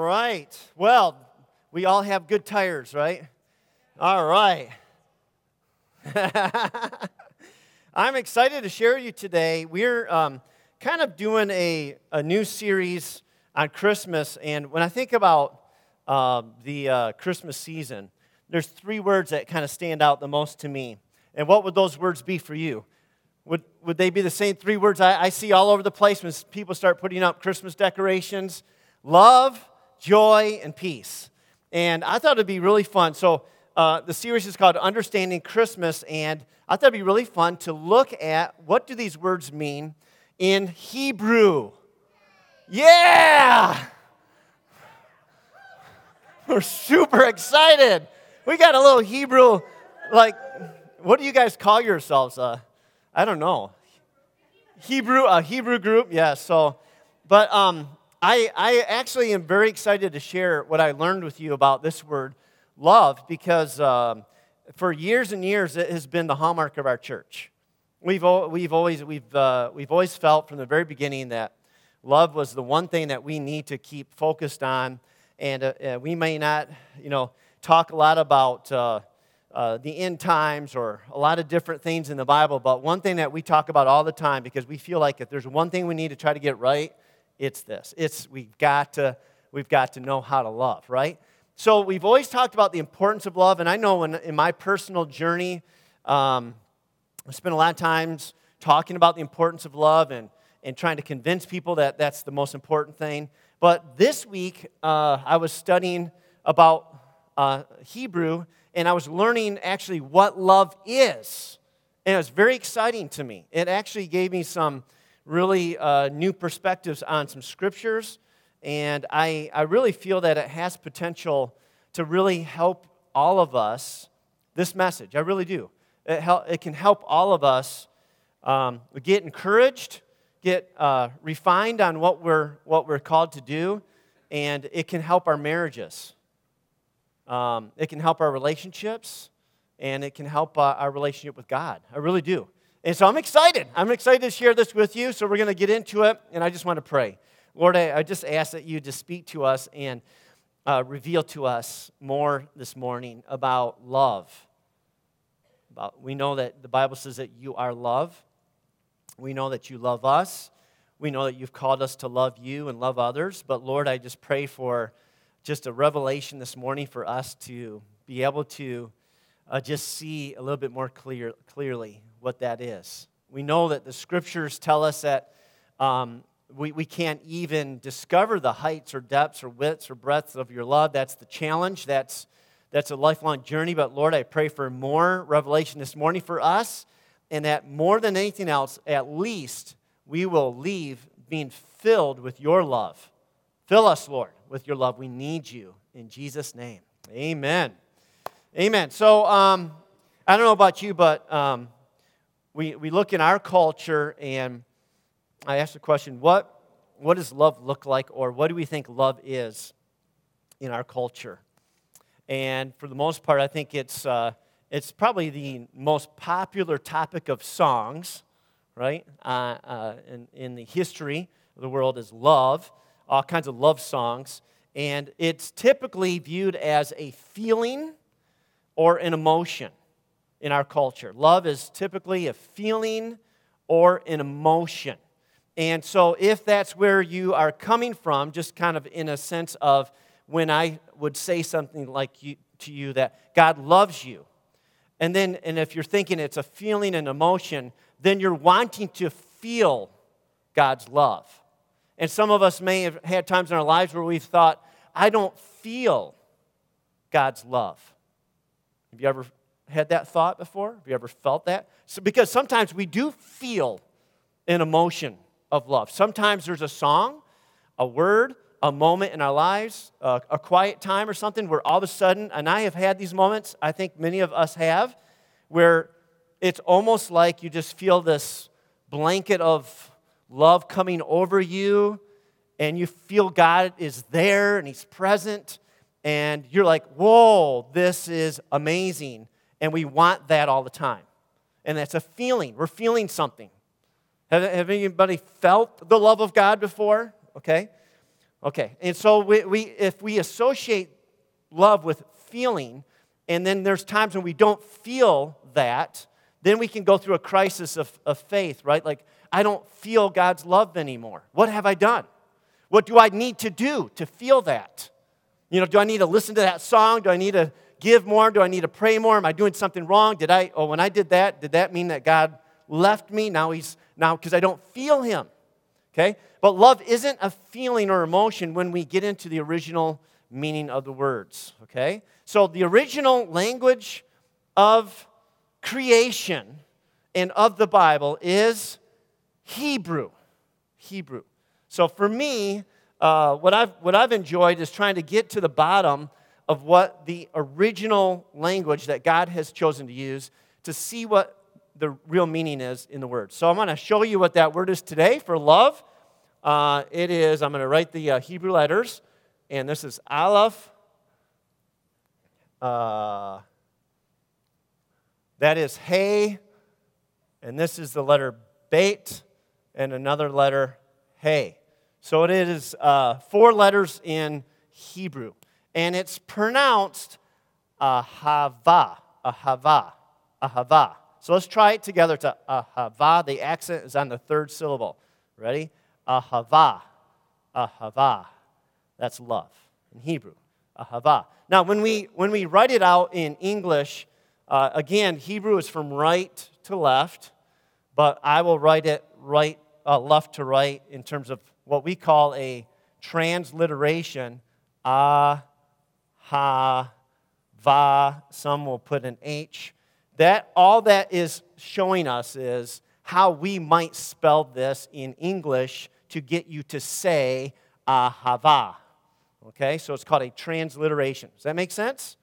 Right. Well, we all have good tires, right? All right. I'm excited to share with you today. We're kind of doing a new series on Christmas, and when I think about the Christmas season, there's three words that kind of stand out the most to me. And what would those words be for you? Would they be the same three words I see all over the place when people start putting up Christmas decorations? Love, joy, and peace. And I thought it'd be really fun. So the series is called Understanding Christmas, and I thought it'd be really fun to look at what do these words mean in Hebrew. Yeah! We're super excited. We got a little Hebrew, like, what do you guys call yourselves? I don't know. Hebrew group, yeah, so, but, I actually am very excited to share what I learned with you about this word, love, because for years and years it has been the hallmark of our church. We've always felt from the very beginning that love was the one thing that we need to keep focused on, and we may not, talk a lot about the end times or a lot of different things in the Bible, but one thing that we talk about all the time because we feel like if there's one thing we need to try to get right, it's this. We've got to know how to love, right? So we've always talked about the importance of love, and I know in my personal journey, I spent a lot of times talking about the importance of love and trying to convince people that that's the most important thing. But this week, I was studying about Hebrew, and I was learning actually what love is, and it was very exciting to me. It actually gave me some really new perspectives on some scriptures, and I really feel that it has potential to really help all of us, this message, I really do. It can help all of us get encouraged, get refined on what we're called to do, and it can help our marriages. It can help our relationships, and it can help our relationship with God, I really do. And so I'm excited. I'm excited to share this with you, so we're going to get into it, and I just want to pray. Lord, I just ask that you just speak to us and reveal to us more this morning about love. We know that the Bible says that you are love. We know that you love us. We know that you've called us to love you and love others. But Lord, I just pray for just a revelation this morning for us to be able to just see a little bit more clearly. What that is. We know that the scriptures tell us that we can't even discover the heights or depths or widths or breadths of your love. That's the challenge. That's a lifelong journey. But Lord, I pray for more revelation this morning for us, and that more than anything else, at least we will leave being filled with your love. Fill us, Lord, with your love. We need you. In Jesus' name, amen. Amen. So I don't know about you, but We look in our culture, and I ask the question, what does love look like, or what do we think love is in our culture? And for the most part, I think it's probably the most popular topic of songs, right? In the history of the world is love, all kinds of love songs, and it's typically viewed as a feeling or an emotion. In our culture, love is typically a feeling or an emotion. And so if that's where you are coming from, just kind of in a sense of when I would say something like to you that God loves you, and if you're thinking it's a feeling and emotion, then you're wanting to feel God's love. And some of us may have had times in our lives where we've thought, I don't feel God's love. Have you ever had that thought before? Have you ever felt that? So, because sometimes we do feel an emotion of love. Sometimes there's a song, a word, a moment in our lives, a quiet time or something where all of a sudden, and I have had these moments, I think many of us have, where it's almost like you just feel this blanket of love coming over you, and you feel God is there and He's present, and you're like, whoa, this is amazing. And we want that all the time. And that's a feeling. We're feeling something. Have anybody felt the love of God before? Okay. Okay, and so if we associate love with feeling, and then there's times when we don't feel that, then we can go through a crisis of faith, right? Like, I don't feel God's love anymore. What have I done? What do I need to do to feel that? You know, do I need to listen to that song? Do I need to give more? Do I need to pray more? Am I doing something wrong? When I did that mean that God left me? Now because I don't feel him, okay? But love isn't a feeling or emotion when we get into the original meaning of the words, okay? So the original language of creation and of the Bible is Hebrew. So for me, what I've enjoyed is trying to get to the bottom of what the original language that God has chosen to use to see what the real meaning is in the word. So I'm going to show you what that word is today for love. I'm going to write the Hebrew letters, and this is Aleph. That is Hey, and this is the letter Bet, and another letter Hey. So it is four letters in Hebrew, and it's pronounced ahava. So let's try it together to ahava. The accent is on the third syllable. Ready? Ahava. That's love in Hebrew. Ahava. Now, when we write it out in English, again, Hebrew is from right to left, but I will write it left to right in terms of what we call a transliteration. Ahava. Some will put an H. All that is showing us is how we might spell this in English to get you to say ahava. Okay, so it's called a transliteration. Does that make sense?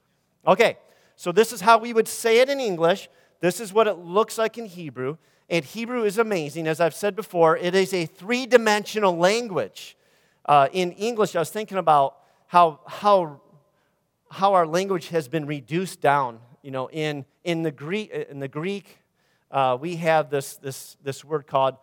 Okay, so this is how we would say it in English. This is what it looks like in Hebrew. And Hebrew is amazing. As I've said before, it is a three-dimensional language. In English, I was thinking about how our language has been reduced down. You know, in the Greek, we have this word called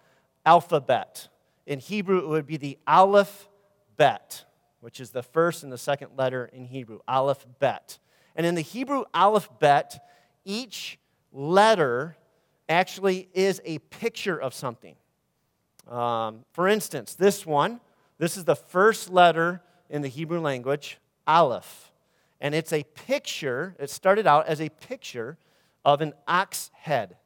alphabet. In Hebrew, it would be the Aleph Bet, which is the first and the second letter in Hebrew, Aleph Bet. And in the Hebrew Aleph Bet, each letter actually is a picture of something. For instance, this is the first letter in the Hebrew language, Aleph. And it's a picture, it started out as a picture of an ox head.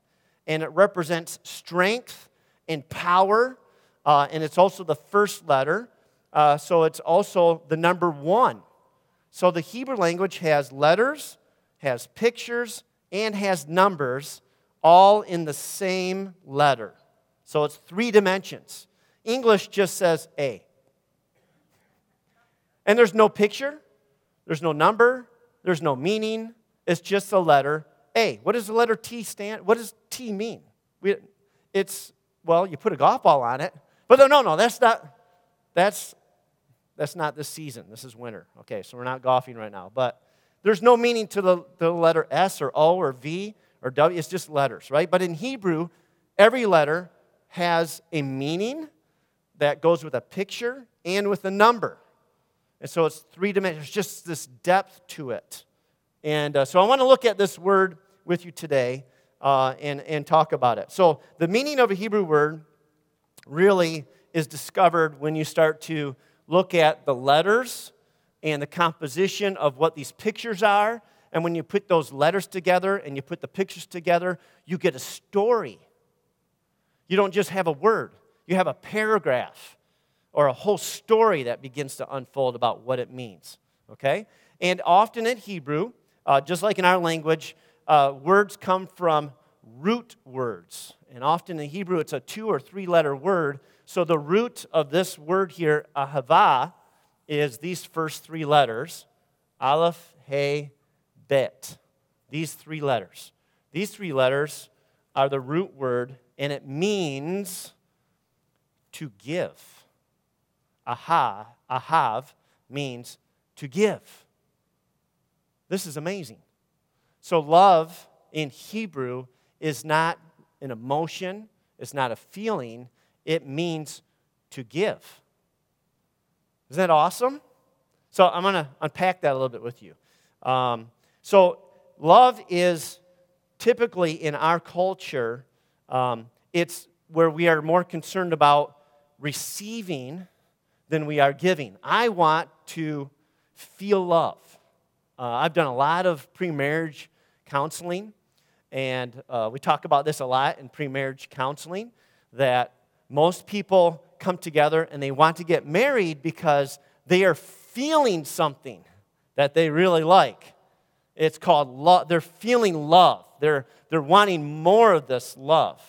And it represents strength and power. And it's also the first letter. So it's also the number one. So the Hebrew language has letters, has pictures, and has numbers all in the same letter. So it's three dimensions. English just says A. And there's no picture. There's no number. There's no meaning. It's just the letter A. What does the letter T stand? What does T mean? You put a golf ball on it. But no, that's not this season. This is winter. Okay, so we're not golfing right now. But there's no meaning to the letter S or O or V or W. It's just letters, right? But in Hebrew, every letter has a meaning that goes with a picture and with a number. And so it's three-dimensional. There's just this depth to it. And so I want to look at this word with you today and talk about it. So the meaning of a Hebrew word really is discovered when you start to look at the letters and the composition of what these pictures are. And when you put those letters together and you put the pictures together, you get a story. You don't just have a word. You have a paragraph or a whole story that begins to unfold about what it means, okay? And often in Hebrew, just like in our language, words come from root words. And often in Hebrew, it's a 2 or 3 letter word. So the root of this word here, ahava, is these first 3 letters, Aleph, Hey, Bet. These 3 letters. These 3 letters are the root word, and it means to give. Ahav means to give. This is amazing. So love in Hebrew is not an emotion. It's not a feeling. It means to give. Isn't that awesome? So I'm going to unpack that a little bit with you. So love is typically in our culture, it's where we are more concerned about receiving than we are giving. I want to feel love. I've done a lot of pre-marriage counseling, and we talk about this a lot in pre-marriage counseling, that most people come together and they want to get married because they are feeling something that they really like. It's called love. They're feeling love. They're wanting more of this love.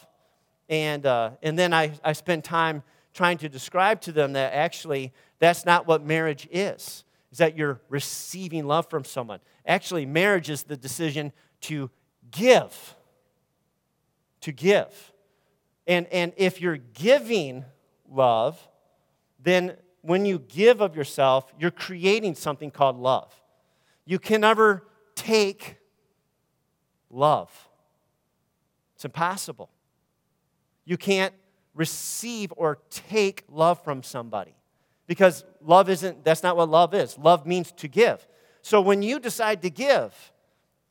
And then I spend time trying to describe to them that actually that's not what marriage is that you're receiving love from someone. Actually, marriage is the decision to give. To give. And if you're giving love, then when you give of yourself, you're creating something called love. You can never take love. It's impossible. You can't receive or take love from somebody because that's not what love is. Love means to give. So when you decide to give,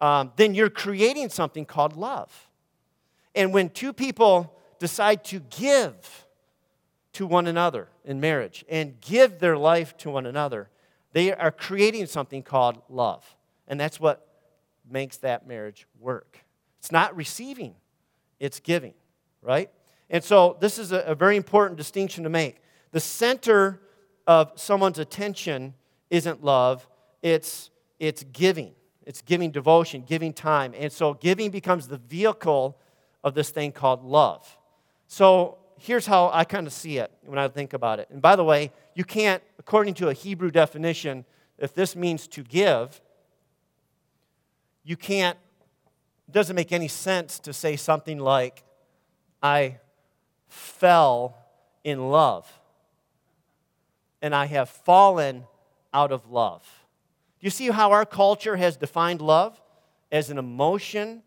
then you're creating something called love. And when two people decide to give to one another in marriage and give their life to one another, they are creating something called love. And that's what makes that marriage work. It's not receiving, it's giving, right? And so this is a very important distinction to make. The center of someone's attention isn't love, it's giving. It's giving devotion, giving time. And so giving becomes the vehicle of this thing called love. So here's how I kind of see it when I think about it. And by the way, you can't, according to a Hebrew definition, if this means to give, you can't, it doesn't make any sense to say something like, I fell in love and I have fallen out of love. Do you see how our culture has defined love as an emotion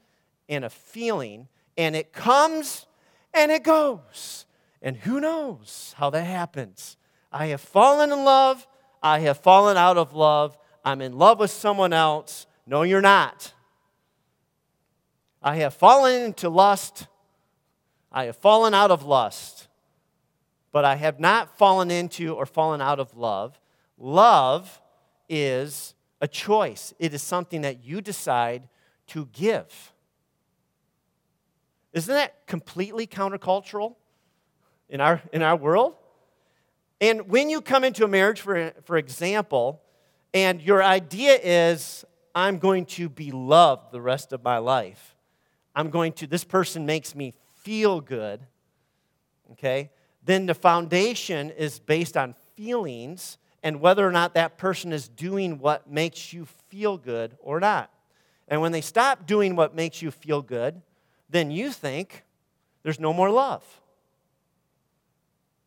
and a feeling, and it comes and it goes, and who knows how that happens? I have fallen in love, I have fallen out of love, I'm in love with someone else. No, you're not. I have fallen into lust, I have fallen out of lust, but I have not fallen into or fallen out of love. Love is a choice. It is something that you decide to give. Isn't that completely countercultural in our world? And when you come into a marriage, for example, and your idea is, I'm going to be loved the rest of my life. This person makes me feel good, okay? Then the foundation is based on feelings and whether or not that person is doing what makes you feel good or not. And when they stop doing what makes you feel good, then you think there's no more love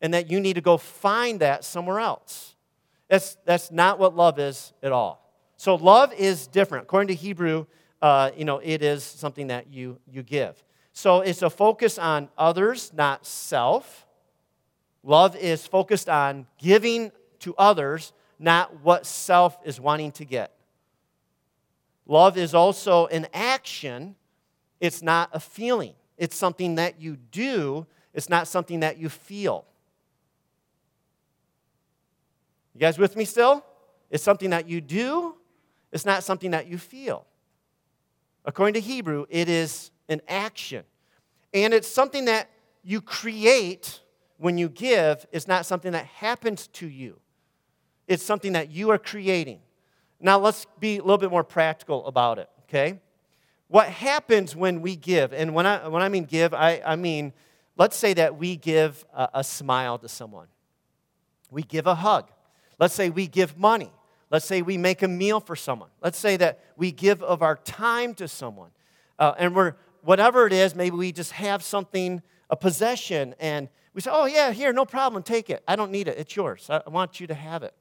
and that you need to go find that somewhere else. That's not what love is at all. So love is different. According to Hebrew, it is something that you give. So it's a focus on others, not self. Love is focused on giving to others, not what self is wanting to get. Love is also an action. It's not a feeling. It's something that you do. It's not something that you feel. You guys with me still? It's something that you do. It's not something that you feel. According to Hebrew, it is an action. And it's something that you create when you give. It's not something that happens to you. It's something that you are creating. Now, let's be a little bit more practical about it, okay? What happens when we give, and when I mean give, I mean, let's say that we give a smile to someone. We give a hug. Let's say we give money. Let's say we make a meal for someone. Let's say that we give of our time to someone. And whatever it is, maybe we just have something, a possession, and we say, oh, yeah, here, no problem, take it. I don't need it. It's yours. I want you to have it.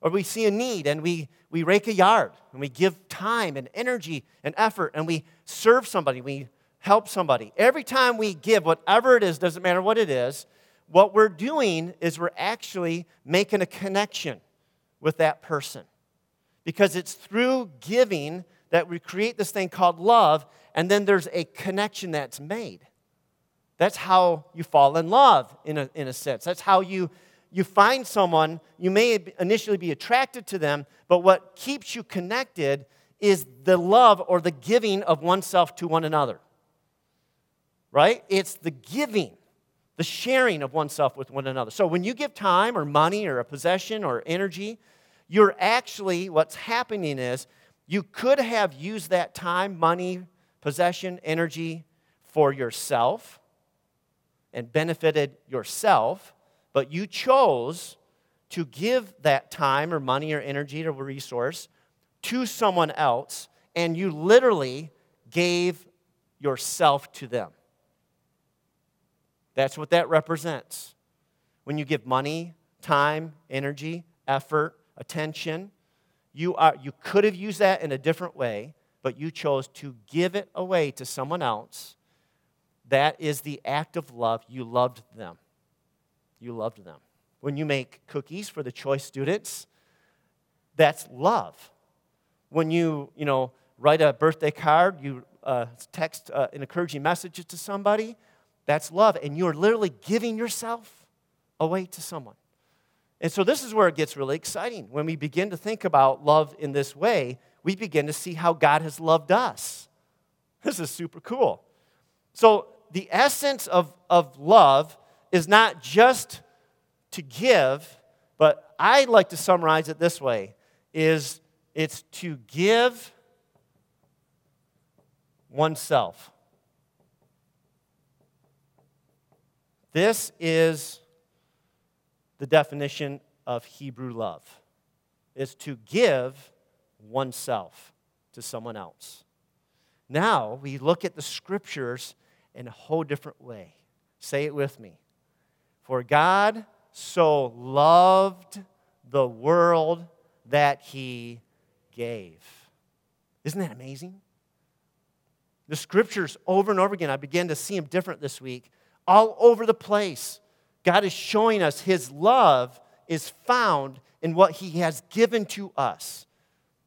Or we see a need, and we rake a yard, and we give time and energy and effort, and we serve somebody, we help somebody. Every time we give, whatever it is, doesn't matter what it is, what we're doing is we're actually making a connection. with that person. Because it's through giving that we create this thing called love, and then there's a connection that's made. That's how you fall in love, in a sense. That's how you find someone. You may initially be attracted to them, but what keeps you connected is the love or the giving of oneself to one another. Right? It's the giving, the sharing of oneself with one another. So when you give time or money or a possession or energy, you're actually, what's happening is, you could have used that time, money, possession, energy for yourself and benefited yourself, but you chose to give that time or money or energy or resource to someone else, and you literally gave yourself to them. That's what that represents. When you give money, time, energy, effort, attention, you could have used that in a different way, but you chose to give it away to someone else. That is the act of love. You loved them. You loved them. When you make cookies for the choice students, that's love. When you write a birthday card, you text an encouraging message to somebody, that's love, and you're literally giving yourself away to someone. And so this is where it gets really exciting. When we begin to think about love in this way, we begin to see how God has loved us. This is super cool. So the essence of love is not just to give, but I like to summarize it this way, is it's to give oneself. This is the definition of Hebrew love, is to give oneself to someone else. Now we look at the scriptures in a whole different way. Say it with me. For God so loved the world that he gave. Isn't that amazing? The scriptures over and over again, I began to see them different this week, all over the place. God is showing us his love is found in what he has given to us.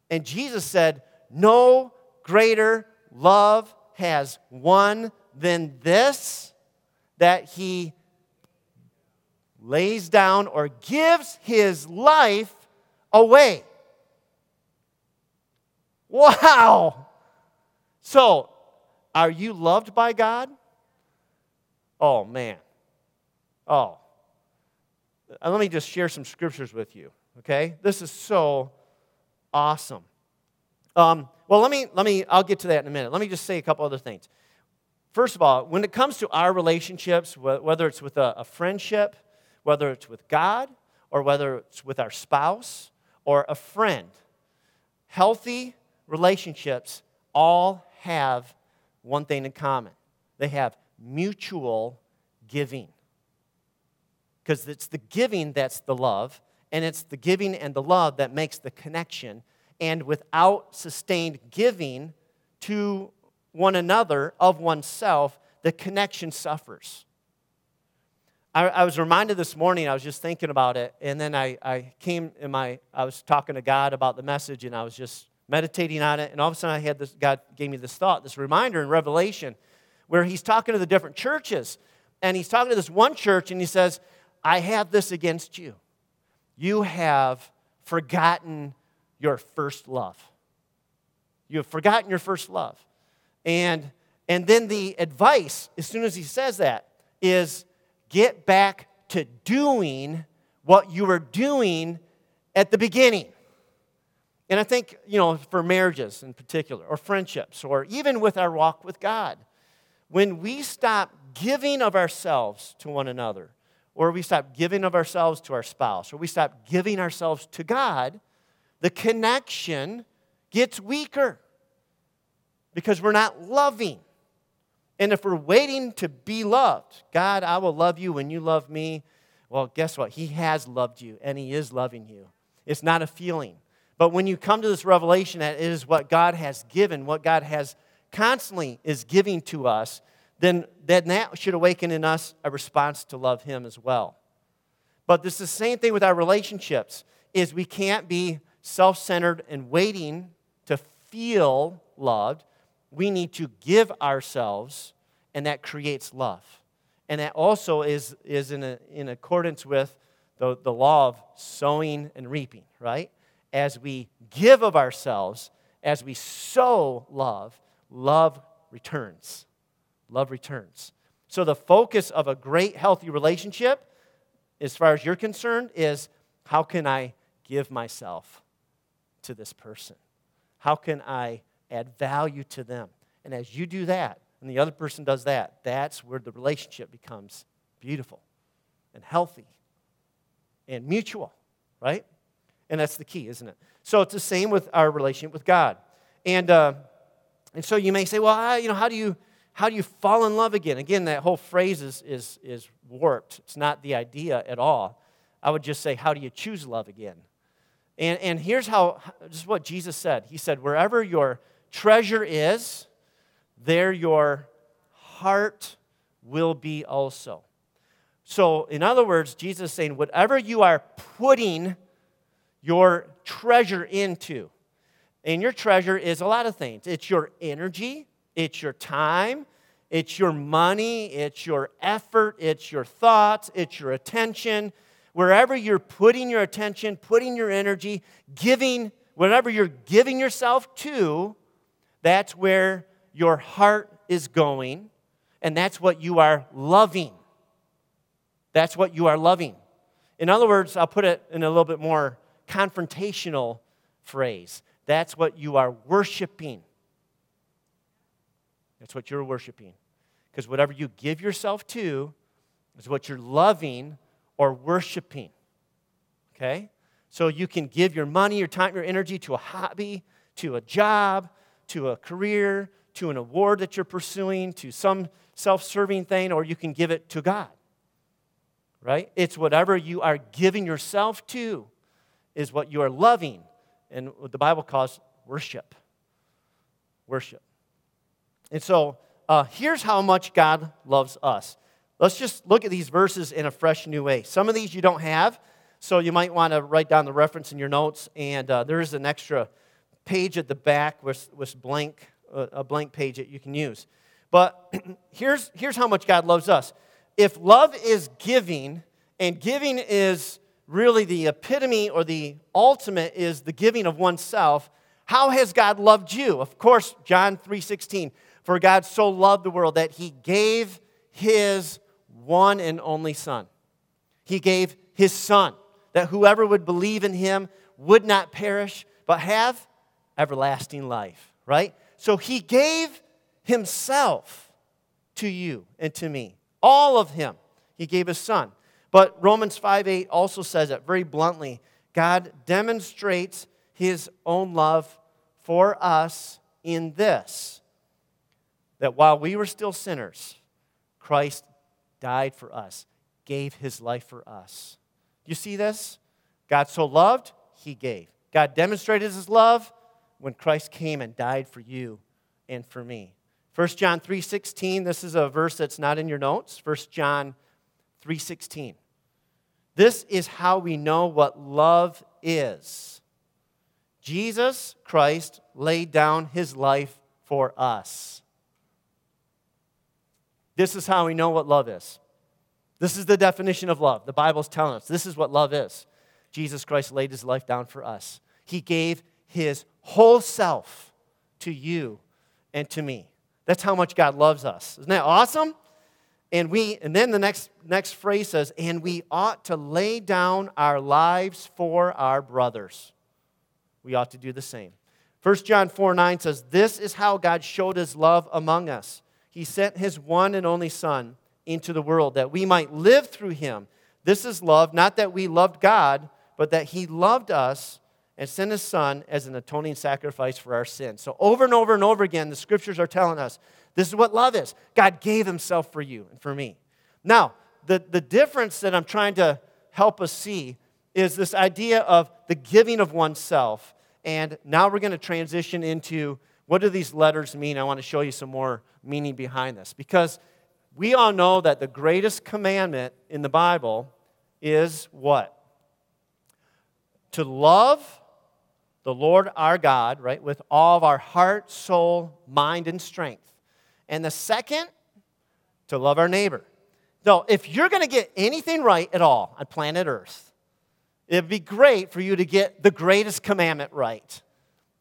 And Jesus said, no greater love has one than this, that he lays down or gives his life away. Wow! So, are you loved by God? Oh, man. Oh, let me just share some scriptures with you, okay? This is so awesome. I'll get to that in a minute. Let me just say a couple other things. First of all, when it comes to our relationships, whether it's with a friendship, whether it's with God, or whether it's with our spouse, or a friend, healthy relationships all have one thing in common. They have mutual giving. Because it's the giving that's the love, and it's the giving and the love that makes the connection. And without sustained giving to one another, of oneself, the connection suffers. I was reminded this morning, I was just thinking about it, and then I was talking to God about the message, and I was just meditating on it, and all of a sudden God gave me this thought, this reminder in Revelation, where he's talking to the different churches, and he's talking to this one church, and he says, I have this against you. You have forgotten your first love. You have forgotten your first love. And then the advice, as soon as he says that, is get back to doing what you were doing at the beginning. And I think, for marriages in particular, or friendships, or even with our walk with God, when we stop giving of ourselves to one another, or we stop giving of ourselves to our spouse, or we stop giving ourselves to God, the connection gets weaker because we're not loving. And if we're waiting to be loved, God, I will love you when you love me, well, guess what? He has loved you, and he is loving you. It's not a feeling. But when you come to this revelation that it is what God has given, what God has constantly is giving to us, then that should awaken in us a response to love him as well. But it's the same thing with our relationships. is we can't be self-centered and waiting to feel loved. We need to give ourselves, and that creates love. And that also is in accordance with the law of sowing and reaping, right? As we give of ourselves, as we sow love, love returns. Love returns. So the focus of a great, healthy relationship, as far as you're concerned, is how can I give myself to this person? How can I add value to them? And as you do that, and the other person does that, that's where the relationship becomes beautiful and healthy and mutual, right? And that's the key, isn't it? So it's the same with our relationship with God. And so you may say, well, how do you fall in love again? Again, that whole phrase is warped. It's not the idea at all. I would just say, how do you choose love again? And here's how, just what Jesus said. He said, wherever your treasure is, there your heart will be also. So, in other words, Jesus is saying, whatever you are putting your treasure into, and your treasure is a lot of things. It's your energy, it's your time, it's your money, it's your effort, it's your thoughts, it's your attention. Wherever you're putting your attention, putting your energy, giving, whatever you're giving yourself to, that's where your heart is going, and that's what you are loving. That's what you are loving. In other words, I'll put it in a little bit more confrontational phrase. That's what you are worshiping. That's what you're worshiping. Because whatever you give yourself to is what you're loving or worshiping. Okay? So you can give your money, your time, your energy to a hobby, to a job, to a career, to an award that you're pursuing, to some self-serving thing, or you can give it to God. Right? It's whatever you are giving yourself to is what you are loving, and what the Bible calls worship. Worship. And so, here's how much God loves us. Let's just look at these verses in a fresh new way. Some of these you don't have, so you might want to write down the reference in your notes, and there is an extra page at the back with blank, a blank page that you can use. But here's how much God loves us. If love is giving, and giving is really the epitome or the ultimate is the giving of oneself, how has God loved you? Of course, John 3:16, for God so loved the world that he gave his one and only Son. He gave his Son, that whoever would believe in him would not perish, but have everlasting life, right? So he gave himself to you and to me. All of him. He gave his Son. But Romans 5:8 also says it very bluntly. God demonstrates his own love for us in this, that while we were still sinners, Christ died for us, gave his life for us. You see this? God so loved, he gave. God demonstrated his love when Christ came and died for you and for me. 1 John 3:16, this is a verse that's not in your notes. 1 John 3:16. This is how we know what love is. Jesus Christ laid down his life for us. This is how we know what love is. This is the definition of love. The Bible's telling us this is what love is. Jesus Christ laid his life down for us. He gave his whole self to you and to me. That's how much God loves us. Isn't that awesome? And then the next phrase says, and we ought to lay down our lives for our brothers. We ought to do the same. 1 John 4:9 says, this is how God showed his love among us. He sent his one and only Son into the world that we might live through him. This is love, not that we loved God, but that he loved us and sent his Son as an atoning sacrifice for our sins. So over and over and over again, the Scriptures are telling us this is what love is. God gave himself for you and for me. Now, the difference that I'm trying to help us see is this idea of the giving of oneself. And now we're going to transition into what do these letters mean? I want to show you some more meaning behind this. Because we all know that the greatest commandment in the Bible is what? to love the Lord our God, right, with all of our heart, soul, mind, and strength. And the second, to love our neighbor. So if you're going to get anything right at all on planet Earth, it'd be great for you to get the greatest commandment right.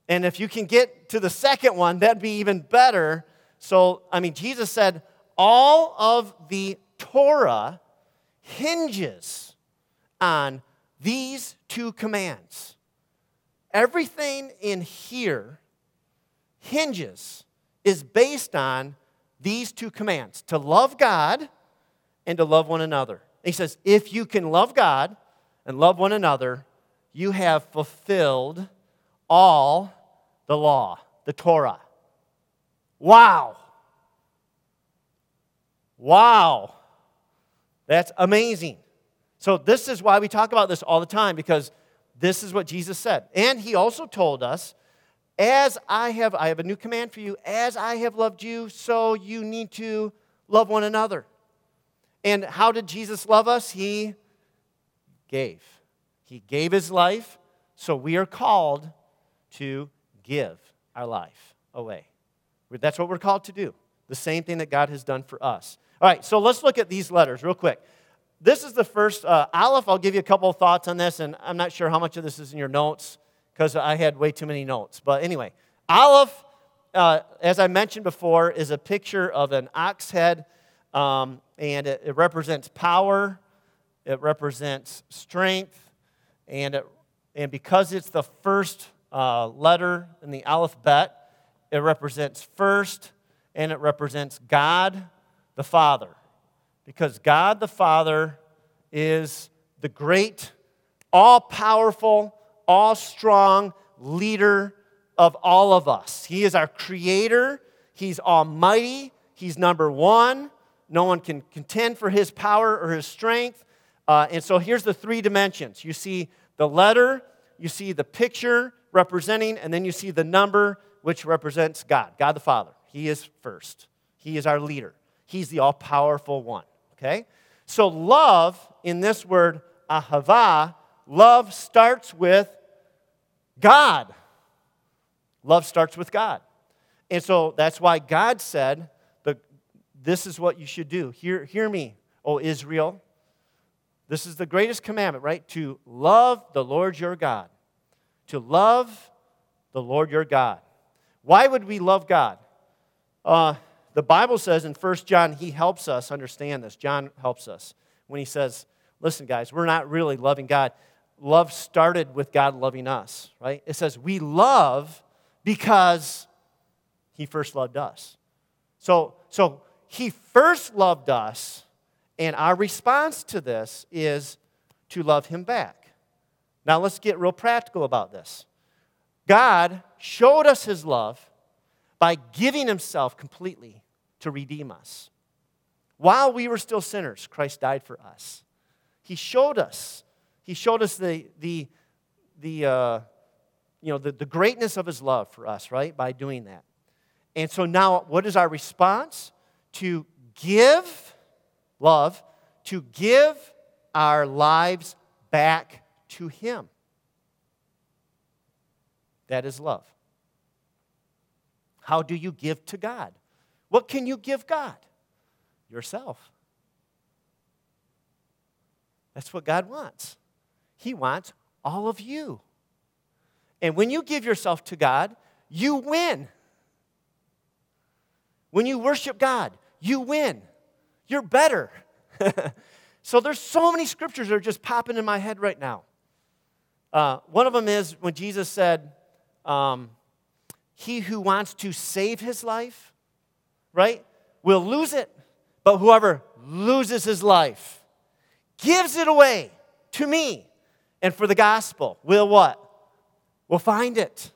And if you can get to the second one, that'd be even better. So, I mean, Jesus said all of the Torah hinges on these two commands. Everything in here is based on these two commands, to love God and to love one another. And he says, if you can love God and love one another, you have fulfilled all the law, the Torah. Wow. Wow. That's amazing. So this is why we talk about this all the time, because this is what Jesus said. And he also told us, as I have a new command for you, as I have loved you, so you need to love one another. And how did Jesus love us? He gave. He gave his life, so we are called to give our life away. That's what we're called to do, the same thing that God has done for us. All right, so let's look at these letters real quick. This is the first, Aleph, I'll give you a couple of thoughts on this, and I'm not sure how much of this is in your notes because I had way too many notes. But anyway, Aleph, as I mentioned before, is a picture of an ox head, and it represents power, it represents strength, and because it's the first letter in the Aleph Bet, it represents first, and it represents God the Father. Because God the Father is the great, all-powerful, all-strong leader of all of us. He is our creator. He's almighty. He's number one. No one can contend for his power or his strength. And so here's the three dimensions. You see the letter, you see the picture representing, and then you see the number, which represents God, God the Father. He is first. He is our leader. He's the all-powerful one. Okay? So love, in this word, ahava, love starts with God. Love starts with God. And so that's why God said, this is what you should do. Hear me, O Israel. This is the greatest commandment, right? To love the Lord your God. To love the Lord your God. Why would we love God? The Bible says in 1 John, he helps us understand this. John helps us when he says, listen, guys, we're not really loving God. Love started with God loving us, right? It says we love because he first loved us. So he first loved us, and our response to this is to love him back. Now, let's get real practical about this. God showed us his love by giving himself completely to redeem us. While we were still sinners, Christ died for us. He showed us the greatness of his love for us, right? By doing that. And so now what is our response? To give love, to give our lives back to him. That is love. How do you give to God? What can you give God? Yourself. That's what God wants. He wants all of you. And when you give yourself to God, you win. When you worship God, you win. You're better. So there's so many scriptures that are just popping in my head right now. One of them is when Jesus said, he who wants to save his life, right, will lose it. But whoever loses his life, gives it away to me and for the gospel, will what? Will find it.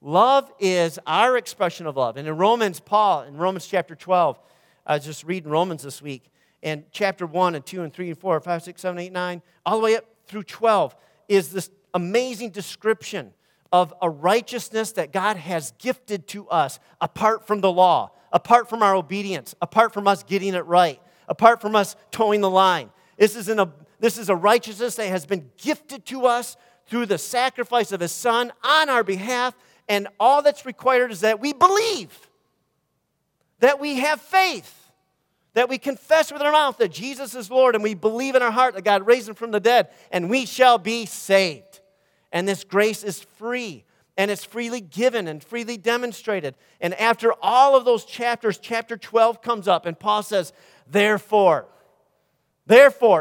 Love is our expression of love. And in Romans, Paul, in Romans chapter 12, I was just reading Romans this week, and chapter 1 and 2 and 3 and 4, 5, 6, 7, 8, 9, all the way up through 12 is this amazing description of a righteousness that God has gifted to us apart from the law, apart from our obedience, apart from us getting it right, apart from us towing the line. This is a righteousness that has been gifted to us through the sacrifice of his son on our behalf, and all that's required is that we believe, that we have faith, that we confess with our mouth that Jesus is Lord, and we believe in our heart that God raised him from the dead, and we shall be saved. And this grace is free, and it's freely given and freely demonstrated. And after all of those chapters, chapter 12 comes up, and Paul says, Therefore,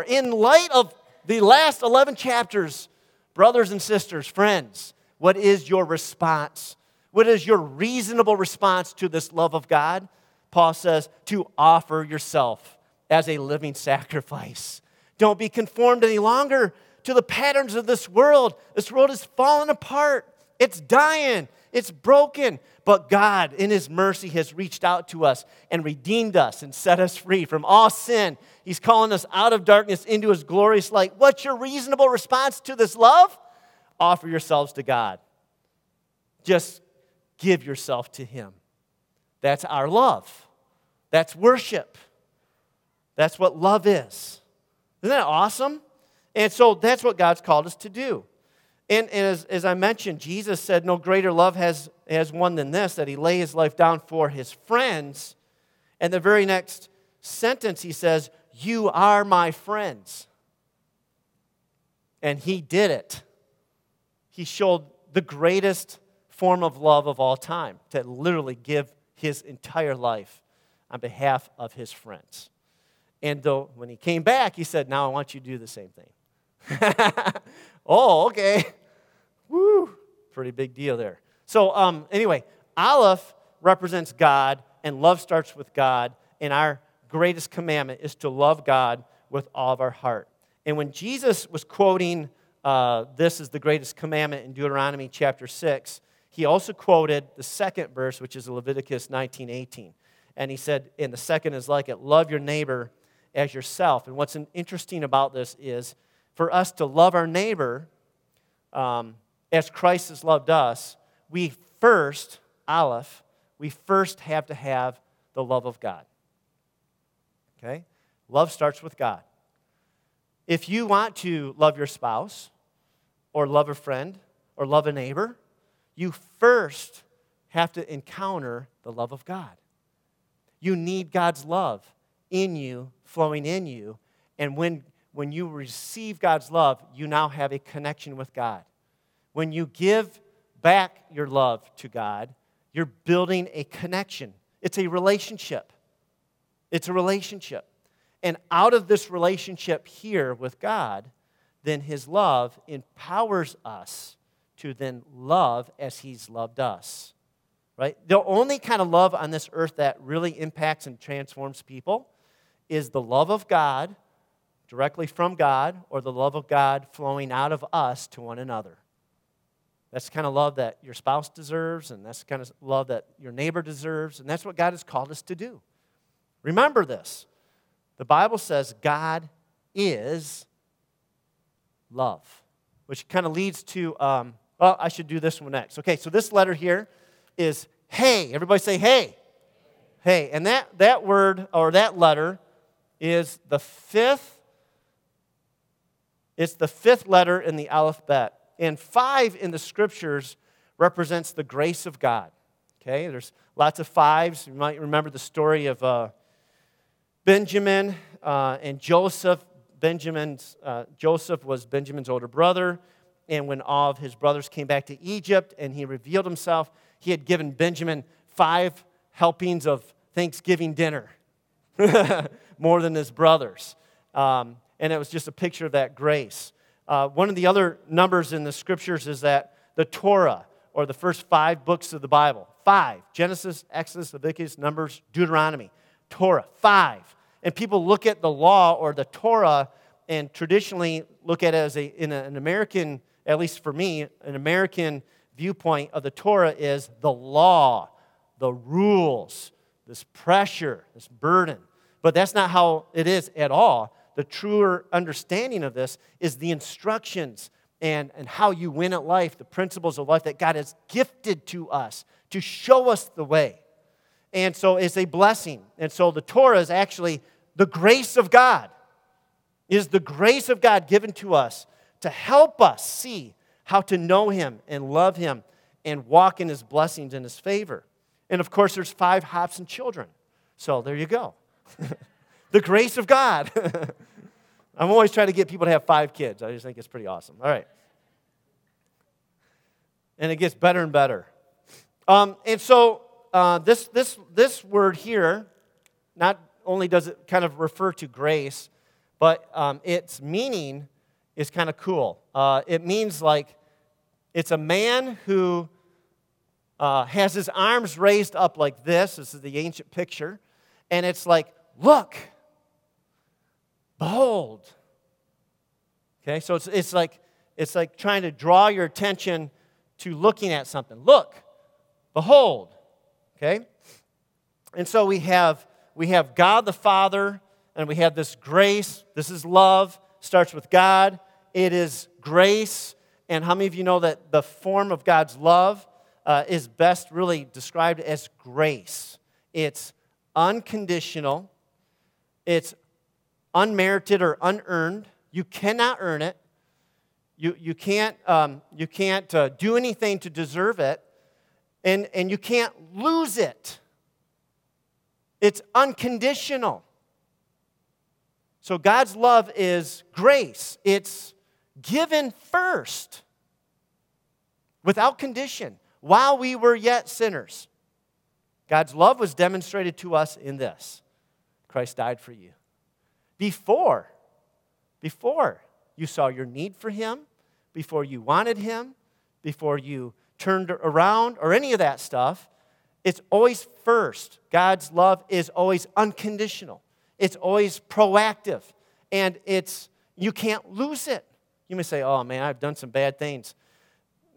in light of the last 11 chapters, brothers and sisters, friends, what is your response? What is your reasonable response to this love of God? Paul says, to offer yourself as a living sacrifice. Don't be conformed any longer to the patterns of this world. This world is falling apart. It's dying. It's broken. But God, in his mercy, has reached out to us and redeemed us and set us free from all sin. He's calling us out of darkness into his glorious light. What's your reasonable response to this love? Offer yourselves to God. Just give yourself to him. That's our love. That's worship. That's what love is. Isn't that awesome? And so that's what God's called us to do. And as I mentioned, Jesus said, no greater love has one than this, that he lay his life down for his friends. And the very next sentence he says, you are my friends. And he did it. He showed the greatest form of love of all time, to literally give his entire life on behalf of his friends. And though when he came back, he said, now I want you to do the same thing. Oh, okay. Woo. Pretty big deal there. So anyway, Aleph represents God, and love starts with God, and our greatest commandment is to love God with all of our heart. And when Jesus was quoting, this is the greatest commandment in Deuteronomy chapter 6, he also quoted the second verse, which is Leviticus 19:18. And he said, and the second is like it, love your neighbor as yourself. And what's interesting about this is, for us to love our neighbor as Christ has loved us, we first, Aleph, we first have to have the love of God. Okay? Love starts with God. If you want to love your spouse or love a friend or love a neighbor, you first have to encounter the love of God. You need God's love in you, flowing in you, and when you receive God's love, you now have a connection with God. When you give back your love to God, you're building a connection. It's a relationship. It's a relationship. And out of this relationship here with God, then his love empowers us to then love as he's loved us. Right? The only kind of love on this earth that really impacts and transforms people is the love of God, directly from God, or the love of God flowing out of us to one another. That's the kind of love that your spouse deserves, and that's the kind of love that your neighbor deserves, and that's what God has called us to do. Remember this. The Bible says God is love, which kind of leads to, I should do this one next. Okay, so this letter here is hey. Everybody say hey. Hey, and that word or that letter is the fifth. It's the fifth letter in the Aleph Bet. And 5 in the Scriptures represents the grace of God. Okay, there's lots of 5s. You might remember the story of Benjamin and Joseph. Joseph was Benjamin's older brother. And when all of his brothers came back to Egypt and he revealed himself, he had given Benjamin 5 helpings of Thanksgiving dinner. More than his brothers. And it was just a picture of that grace. One of the other numbers in the Scriptures is that the Torah, or the first 5 books of the Bible, 5, Genesis, Exodus, Leviticus, Numbers, Deuteronomy, Torah, 5. And people look at the law or the Torah and traditionally look at it as in an American, at least for me, an American viewpoint of the Torah is the law, the rules, this pressure, this burden. But that's not how it is at all. The truer understanding of this is the instructions and how you win at life, the principles of life that God has gifted to us to show us the way. And so it's a blessing. And so the Torah is actually the grace of God. It is the grace of God given to us to help us see how to know him and love him and walk in his blessings and his favor. And of course, there's 5 hops and children. So there you go. The grace of God. I'm always trying to get people to have 5 kids. I just think it's pretty awesome. All right. And it gets better and better. This word here, not only does it kind of refer to grace, but its meaning is kind of cool. It means like it's a man who has his arms raised up like this. This is the ancient picture. And it's like, look, behold. Okay, so it's like trying to draw your attention to looking at something. Look, behold. Okay? And so we have God the Father, and we have this grace. This is love. Starts with God. It is grace. And how many of you know that the form of God's love is best really described as grace? It's unconditional. It's unmerited or unearned. You cannot earn it. You can't do anything to deserve it. And you can't lose it. It's unconditional. So God's love is grace. It's given first, without condition, while we were yet sinners. God's love was demonstrated to us in this. Christ died for you. Before you saw your need for him, before you wanted him, before you turned around, or any of that stuff, it's always first. God's love is always unconditional. It's always proactive, and you can't lose it. You may say, oh, man, I've done some bad things.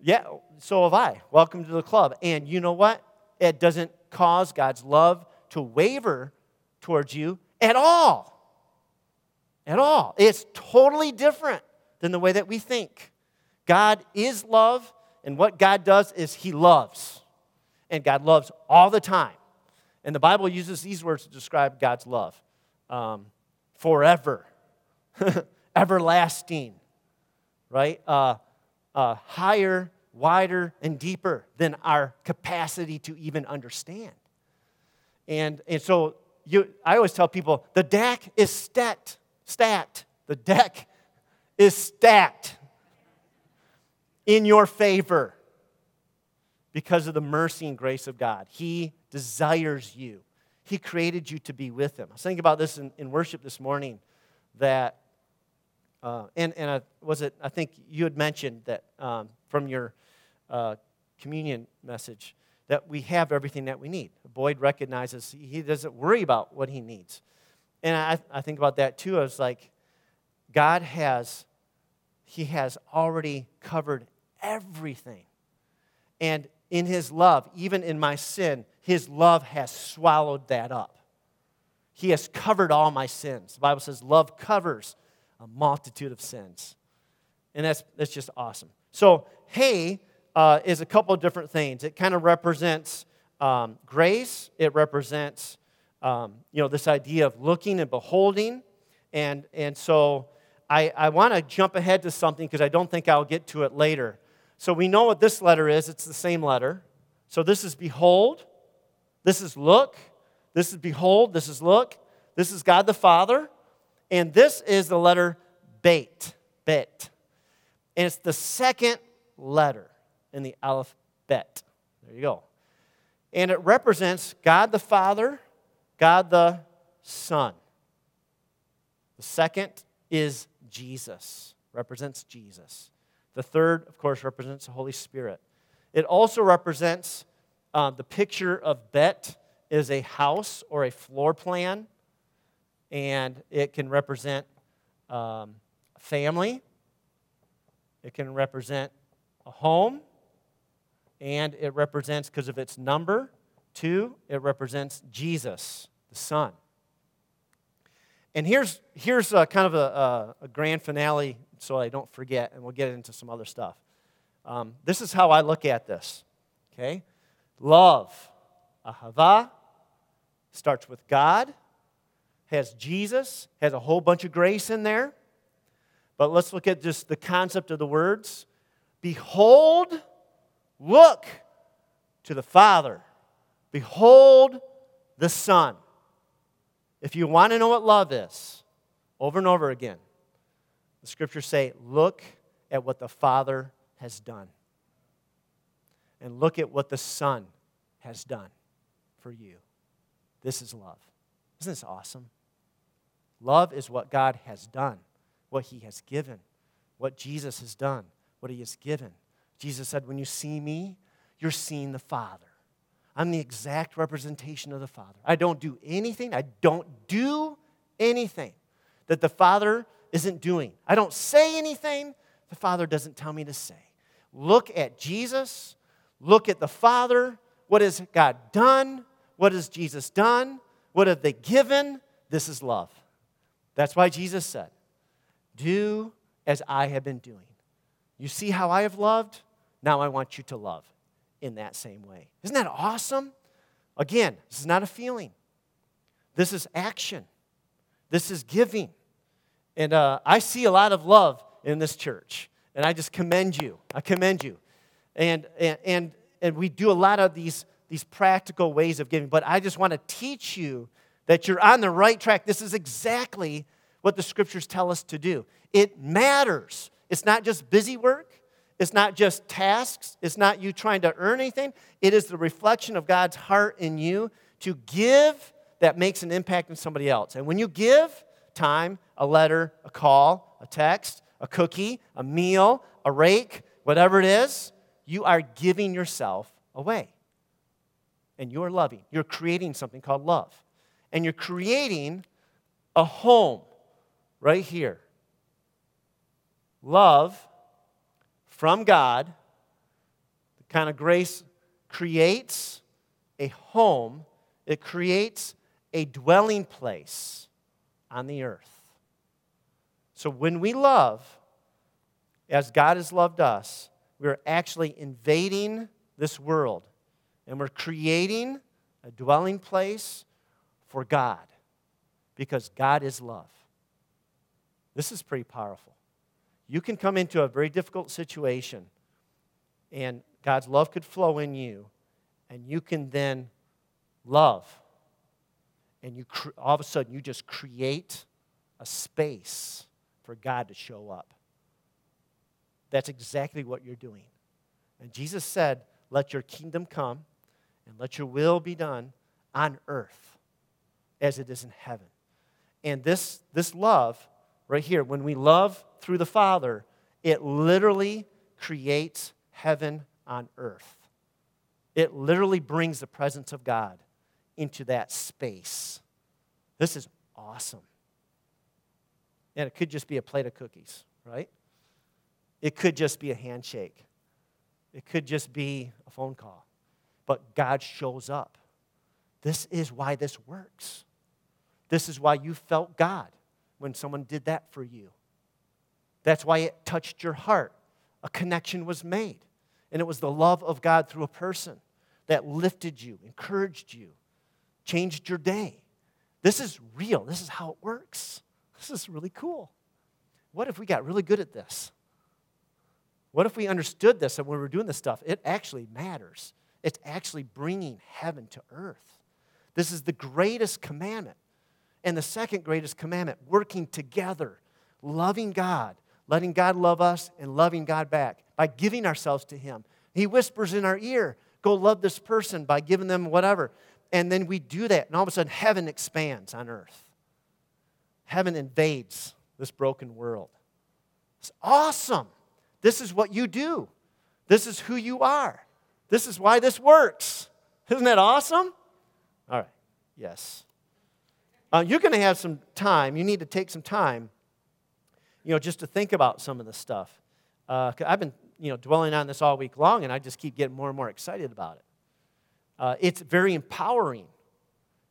Yeah, so have I. Welcome to the club. And you know what? It doesn't cause God's love to waver towards you at all. At all. It's totally different than the way that we think. God is love, and what God does is he loves. And God loves all the time. And the Bible uses these words to describe God's love. Forever. Everlasting. Right? Higher, wider, and deeper than our capacity to even understand. And so I always tell people, the deck is stacked. The deck is stacked in your favor because of the mercy and grace of God. He desires you. He created you to be with him. I was thinking about this in worship this morning, that, I think you had mentioned that from your communion message, that we have everything that we need. Boyd recognizes he doesn't worry about what he needs. And I think about that too. I was like, God has already covered everything. And in his love, even in my sin, his love has swallowed that up. He has covered all my sins. The Bible says love covers a multitude of sins. And that's just awesome. So, hey is a couple of different things. It kind of represents grace. It represents this idea of looking and beholding. And so I want to jump ahead to something because I don't think I'll get to it later. So we know what this letter is. It's the same letter. So this is behold. This is look. This is behold. This is look. This is God the Father. And this is the letter bet. And it's the second letter in the Aleph Bet. There you go. And it represents God the Father, God the Son. The second is Jesus, represents Jesus. The third, of course, represents the Holy Spirit. It also represents the picture of Bet is a house or a floor plan, and it can represent family, it can represent a home, and it represents, because of its number, 2, it represents Jesus, the Son. And here's kind of a grand finale, so I don't forget, and we'll get into some other stuff. This is how I look at this, okay? Love, ahava, starts with God, has Jesus, has a whole bunch of grace in there. But let's look at just the concept of the words. Behold, look to the Father. Behold the Son. If you want to know what love is, over and over again, the Scriptures say, look at what the Father has done. And look at what the Son has done for you. This is love. Isn't this awesome? Love is what God has done, what He has given, what Jesus has done, what He has given. Jesus said, when you see me, you're seeing the Father. I'm the exact representation of the Father. I don't do anything. I don't do anything that the Father isn't doing. I don't say anything the Father doesn't tell me to say. Look at Jesus. Look at the Father. What has God done? What has Jesus done? What have they given? This is love. That's why Jesus said, do as I have been doing. You see how I have loved? Now I want you to love in that same way. Isn't that awesome? Again, this is not a feeling. This is action. This is giving. And I see a lot of love in this church. And I just commend you. I commend you. And we do a lot of these practical ways of giving. But I just want to teach you that you're on the right track. This is exactly what the Scriptures tell us to do. It matters. It's not just busy work. It's not just tasks. It's not you trying to earn anything. It is the reflection of God's heart in you to give that makes an impact on somebody else. And when you give time, a letter, a call, a text, a cookie, a meal, a rake, whatever it is, you are giving yourself away. And you are loving. You're creating something called love. And you're creating a home right here. Love from God, the kind of grace, creates a home. It creates a dwelling place on the earth. So when we love, as God has loved us, we're actually invading this world. And we're creating a dwelling place for God, because God is love. This is pretty powerful. You can come into a very difficult situation, and God's love could flow in you, and you can then love. And all of a sudden, you just create a space for God to show up. That's exactly what you're doing. And Jesus said, let your kingdom come, and let your will be done on earth as it is in heaven. And this love right here, when we love through the Father, it literally creates heaven on earth. It literally brings the presence of God into that space. This is awesome. And it could just be a plate of cookies, right? It could just be a handshake. It could just be a phone call. But God shows up. This is why this works. This is why you felt God when someone did that for you. That's why it touched your heart. A connection was made. And it was the love of God through a person that lifted you, encouraged you, changed your day. This is real. This is how it works. This is really cool. What if we got really good at this? What if we understood this, and when we were doing this stuff, it actually matters. It's actually bringing heaven to earth. This is the greatest commandment. And the second greatest commandment, working together, loving God, letting God love us and loving God back by giving ourselves to Him. He whispers in our ear, go love this person by giving them whatever. And then we do that, and all of a sudden heaven expands on earth. Heaven invades this broken world. It's awesome. This is what you do. This is who you are. This is why this works. Isn't that awesome? All right. Yes. You're going to have some time. You need to take some time, just to think about some of this stuff. I've been, dwelling on this all week long, and I just keep getting more and more excited about it. It's very empowering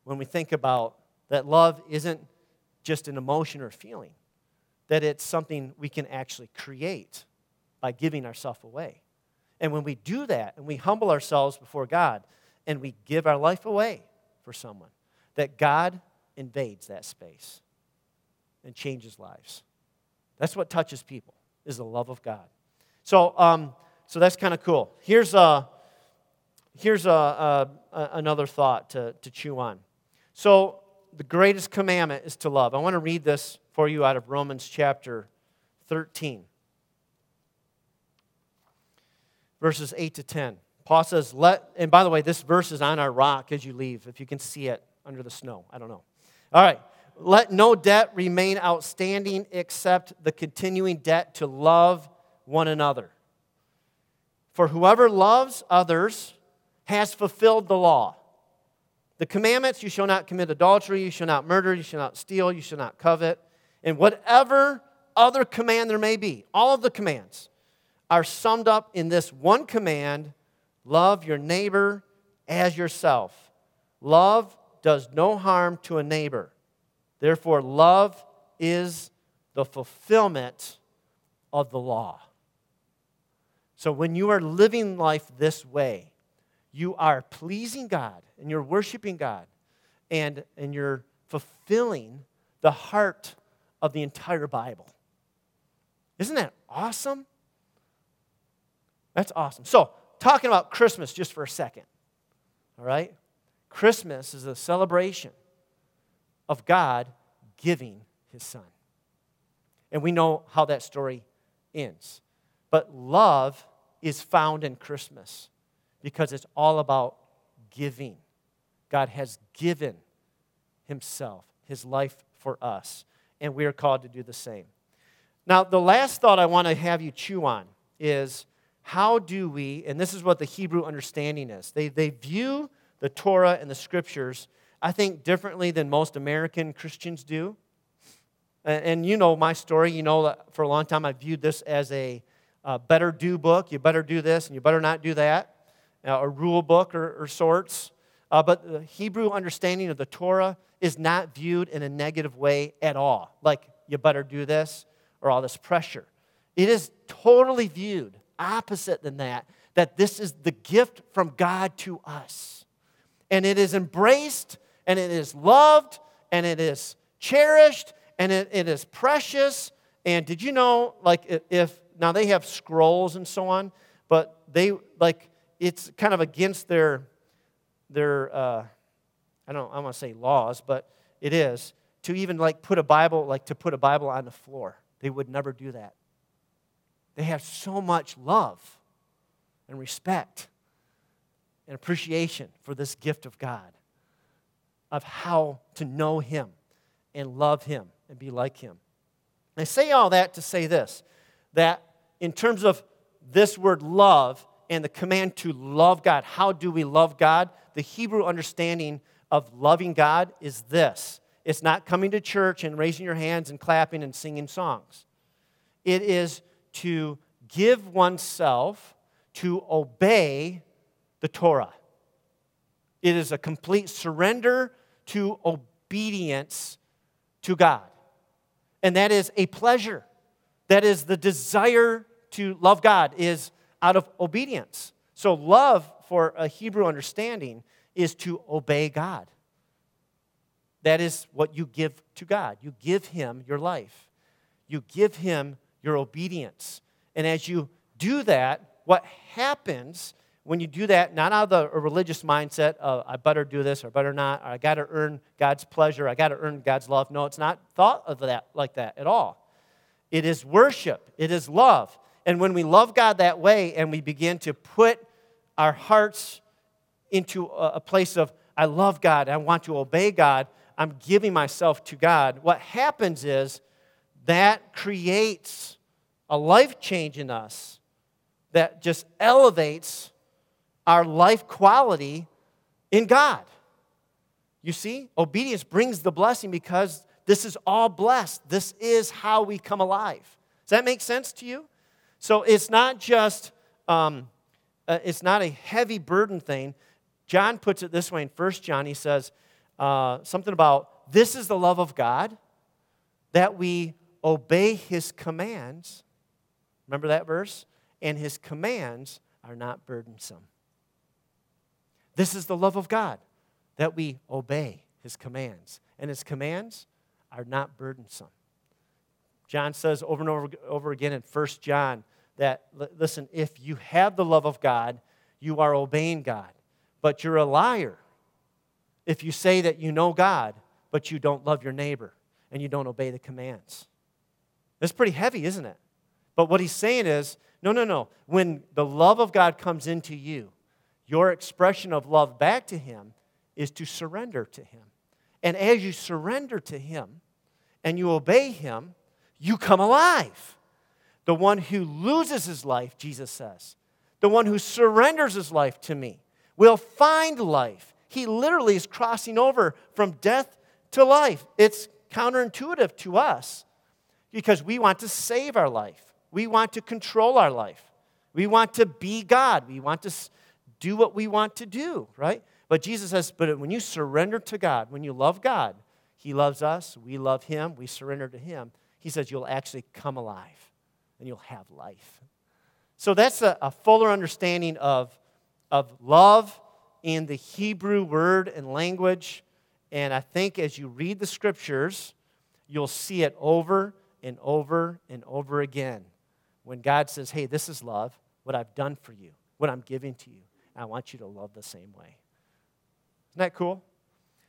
when we think about that love isn't just an emotion or feeling, that it's something we can actually create by giving ourselves away. And when we do that, and we humble ourselves before God, and we give our life away for someone, that God invades that space and changes lives. That's what touches people, is the love of God. So that's kind of cool. Here's another thought to chew on. So the greatest commandment is to love. I want to read this for you out of Romans chapter 13, verses 8 to 10. Paul says, and by the way, this verse is on our rock as you leave, if you can see it under the snow. I don't know. All right. Let no debt remain outstanding except the continuing debt to love one another. For whoever loves others has fulfilled the law. The commandments, you shall not commit adultery, you shall not murder, you shall not steal, you shall not covet. And whatever other command there may be, all of the commands are summed up in this one command: love your neighbor as yourself. Love does no harm to a neighbor. Therefore, love is the fulfillment of the law. So when you are living life this way, you are pleasing God and you're worshiping God and you're fulfilling the heart of the entire Bible. Isn't that awesome? That's awesome. So, talking about Christmas just for a second, all right? Christmas is a celebration of God giving His Son. And we know how that story ends. But love is found in Christmas because it's all about giving. God has given Himself, His life for us, and we are called to do the same. Now, the last thought I want to have you chew on is, how do we, and this is what the Hebrew understanding is, they view the Torah and the Scriptures, I think, differently than most American Christians do. And you know my story. You know that for a long time I viewed this as a better do book. You better do this and you better not do that. A rule book or sorts. But the Hebrew understanding of the Torah is not viewed in a negative way at all. Like, you better do this or all this pressure. It is totally viewed opposite than that. That this is the gift from God to us. And it is embraced, and it is loved, and it is cherished, and it is precious. And did you know, like, if, now they have scrolls and so on, but they, like, it's kind of against their I don't want to say laws, but it is, to even, like, put a Bible on the floor. They would never do that. They have so much love and respect and appreciation for this gift of God, of how to know Him and love Him and be like Him. And I say all that to say this, that in terms of this word love and the command to love God, how do we love God? The Hebrew understanding of loving God is this. It's not coming to church and raising your hands and clapping and singing songs. It is to give oneself to obey the Torah. It is a complete surrender to obedience to God. And that is a pleasure. That is the desire to love God is out of obedience. So love, for a Hebrew understanding, is to obey God. That is what you give to God. You give Him your life. You give Him your obedience. And as you do that, what happens when you do that, not out of a religious mindset of I better do this or better not, or I got to earn God's pleasure, I got to earn God's love. No, it's not thought of that like that at all. It is worship. It is love. And when we love God that way and we begin to put our hearts into a place of I love God, I want to obey God, I'm giving myself to God, what happens is that creates a life change in us that just elevates our life quality in God. You see, obedience brings the blessing because this is all blessed. This is how we come alive. Does that make sense to you? So it's not just, it's not a heavy burden thing. John puts it this way in 1 John. He says something about, this is the love of God, that we obey His commands. Remember that verse? And His commands are not burdensome. This is the love of God, that we obey His commands. And His commands are not burdensome. John says over and over again in 1 John that, listen, if you have the love of God, you are obeying God. But you're a liar if you say that you know God, but you don't love your neighbor and you don't obey the commands. That's pretty heavy, isn't it? But what he's saying is, no. When the love of God comes into you, your expression of love back to Him is to surrender to Him. And as you surrender to Him and you obey Him, you come alive. The one who loses his life, Jesus says, the one who surrenders his life to me will find life. He literally is crossing over from death to life. It's counterintuitive to us because we want to save our life. We want to control our life. We want to be God. We want to do what we want to do, right? But Jesus says, but when you surrender to God, when you love God, He loves us, we love Him, we surrender to Him, He says you'll actually come alive and you'll have life. So that's a fuller understanding of love in the Hebrew word and language. And I think as you read the Scriptures, you'll see it over and over and over again. When God says, hey, this is love, what I've done for you, what I'm giving to you, and I want you to love the same way. Isn't that cool?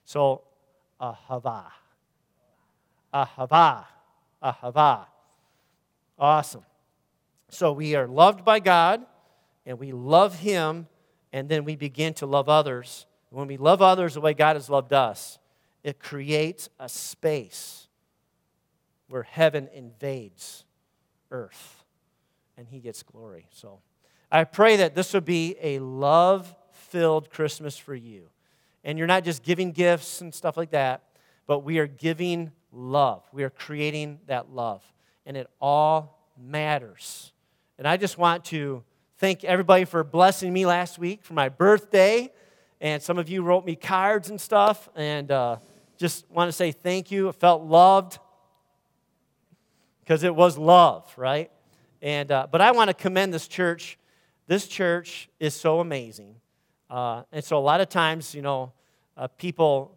So, ahava. Ahava. Ahava. Awesome. So we are loved by God, and we love Him, and then we begin to love others. When we love others the way God has loved us, it creates a space where heaven invades earth, and He gets glory. So I pray that this would be a love-filled Christmas for you. And you're not just giving gifts and stuff like that, but we are giving love. We are creating that love, and it all matters. And I just want to thank everybody for blessing me last week for my birthday, and some of you wrote me cards and stuff, and just want to say thank you. I felt loved because it was love, right? And but I want to commend this church. This church is so amazing. And so a lot of times, people,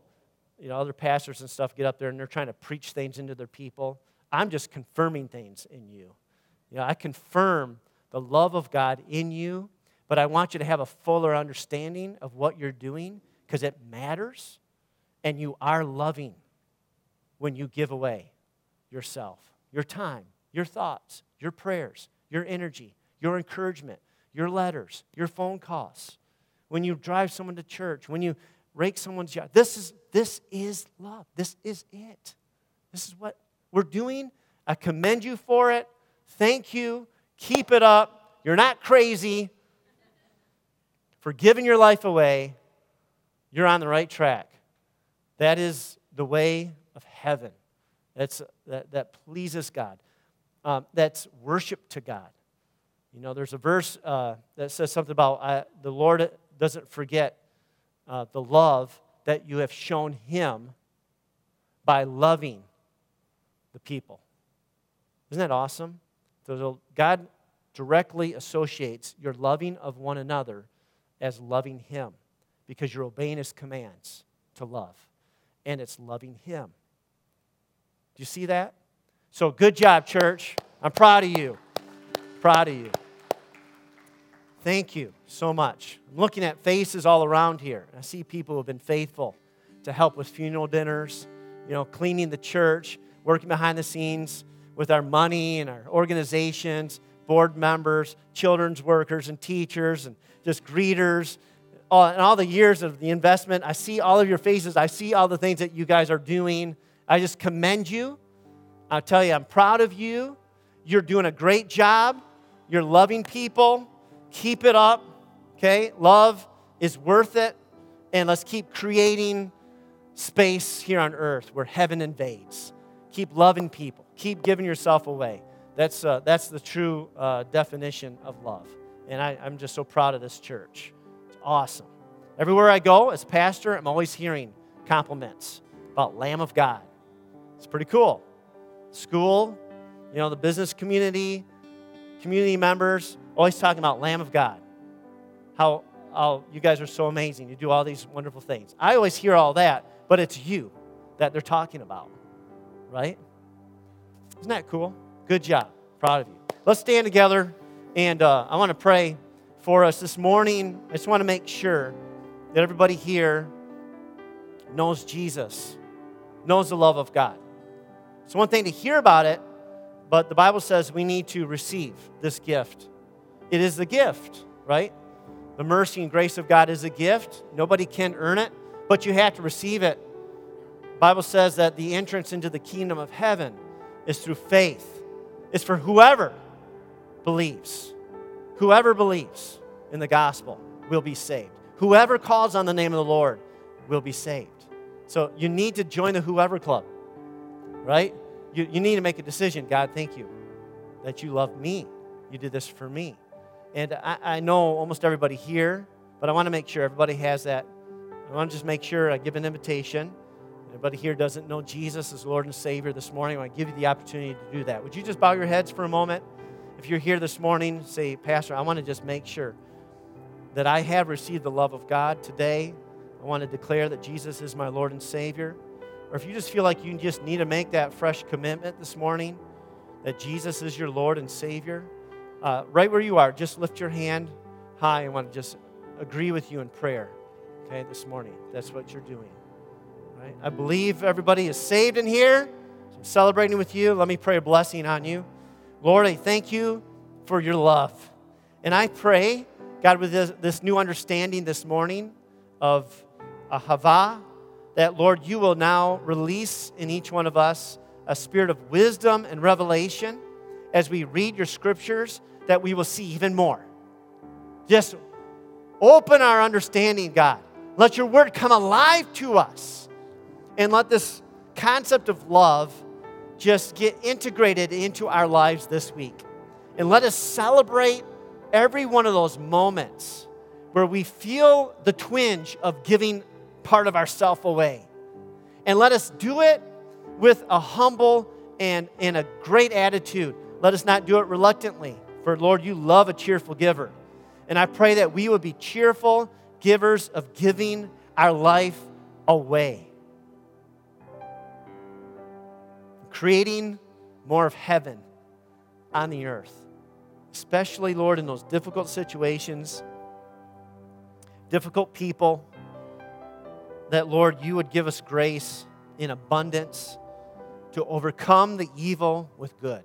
other pastors and stuff get up there and they're trying to preach things into their people. I'm just confirming things in you. I confirm the love of God in you, but I want you to have a fuller understanding of what you're doing because it matters, and you are loving when you give away yourself, your time, your thoughts, your prayers, your energy, your encouragement, your letters, your phone calls. When you drive someone to church, when you rake someone's yard, this is love. This is it. This is what we're doing. I commend you for it. Thank you. Keep it up. You're not crazy for giving your life away. You're on the right track. That is the way of heaven. That pleases God. That's worship to God. There's a verse that says something about the Lord doesn't forget the love that you have shown Him by loving the people. Isn't that awesome? So God directly associates your loving of one another as loving Him because you're obeying His commands to love, and it's loving Him. Do you see that? So good job, church. I'm proud of you. Proud of you. Thank you so much. I'm looking at faces all around here. I see people who have been faithful to help with funeral dinners, cleaning the church, working behind the scenes with our money and our organizations, board members, children's workers and teachers and just greeters. All the years of the investment, I see all of your faces. I see all the things that you guys are doing. I just commend you. I'll tell you, I'm proud of you. You're doing a great job. You're loving people. Keep it up, okay? Love is worth it, and let's keep creating space here on earth where heaven invades. Keep loving people. Keep giving yourself away. That's the true definition of love, and I'm just so proud of this church. It's awesome. Everywhere I go as pastor, I'm always hearing compliments about Lamb of God. It's pretty cool. School, the business community members, always talking about Lamb of God. How you guys are so amazing. You do all these wonderful things. I always hear all that, but it's you that they're talking about, right? Isn't that cool? Good job. Proud of you. Let's stand together. And I want to pray for us this morning. I just want to make sure that everybody here knows Jesus, knows the love of God. It's one thing to hear about it, but the Bible says we need to receive this gift. It is the gift, right? The mercy and grace of God is a gift. Nobody can earn it, but you have to receive it. The Bible says that the entrance into the kingdom of heaven is through faith. It's for whoever believes. Whoever believes in the gospel will be saved. Whoever calls on the name of the Lord will be saved. So you need to join the whoever club, right? You need to make a decision. God, thank you that you love me. You did this for me. And I know almost everybody here, but I want to make sure everybody has that. I want to just make sure I give an invitation. Everybody here doesn't know Jesus as Lord and Savior this morning. I want to give you the opportunity to do that. Would you just bow your heads for a moment? If you're here this morning, say, Pastor, I want to just make sure that I have received the love of God today. I want to declare that Jesus is my Lord and Savior. Or if you just feel like you just need to make that fresh commitment this morning, that Jesus is your Lord and Savior, right where you are, just lift your hand high. I want to just agree with you in prayer, okay, this morning. That's what you're doing. Right? I believe everybody is saved in here. So I'm celebrating with you. Let me pray a blessing on you. Lord, I thank you for your love. And I pray, God, with this new understanding this morning of ahava, that, Lord, you will now release in each one of us a spirit of wisdom and revelation as we read your scriptures, that we will see even more. Just open our understanding, God. Let your word come alive to us. And let this concept of love just get integrated into our lives this week. And let us celebrate every one of those moments where we feel the twinge of giving part of ourself away. And let us do it with a humble and a great attitude. Let us not do it reluctantly, for Lord, you love a cheerful giver. And I pray that we would be cheerful givers of giving our life away. Creating more of heaven on the earth. Especially, Lord, in those difficult situations, difficult people, that, Lord, you would give us grace in abundance to overcome the evil with good.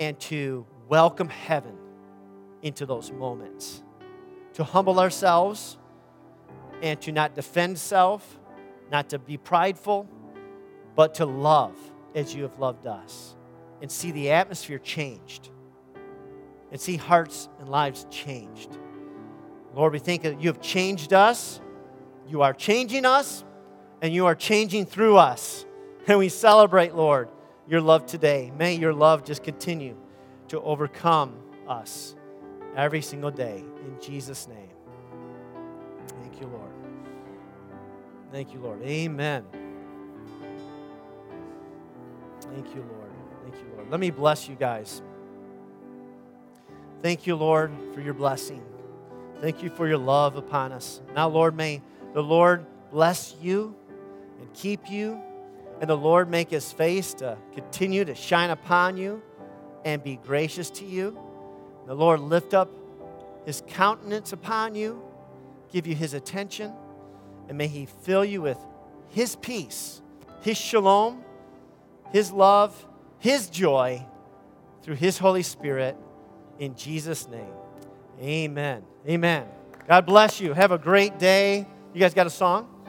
And to welcome heaven into those moments. To humble ourselves and to not defend self, not to be prideful, but to love as you have loved us. And see the atmosphere changed. And see hearts and lives changed. Lord, we thank that you have changed us. You are changing us. And you are changing through us. And we celebrate, Lord, your love today. May your love just continue to overcome us every single day. In Jesus' name. Thank you, Lord. Thank you, Lord. Amen. Thank you, Lord. Thank you, Lord. Let me bless you guys. Thank you, Lord, for your blessing. Thank you for your love upon us. Now, Lord, may the Lord bless you and keep you. And the Lord make his face to continue to shine upon you and be gracious to you. The Lord lift up his countenance upon you, give you his attention, and may he fill you with his peace, his shalom, his love, his joy through his Holy Spirit in Jesus' name. Amen. Amen. God bless you. Have a great day. You guys got a song?